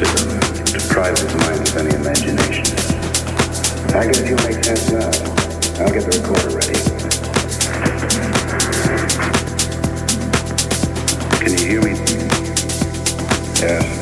mysticism deprives his mind of any imagination. I guess you'll make sense now. I'll get the recorder ready. Can you hear me? Yes.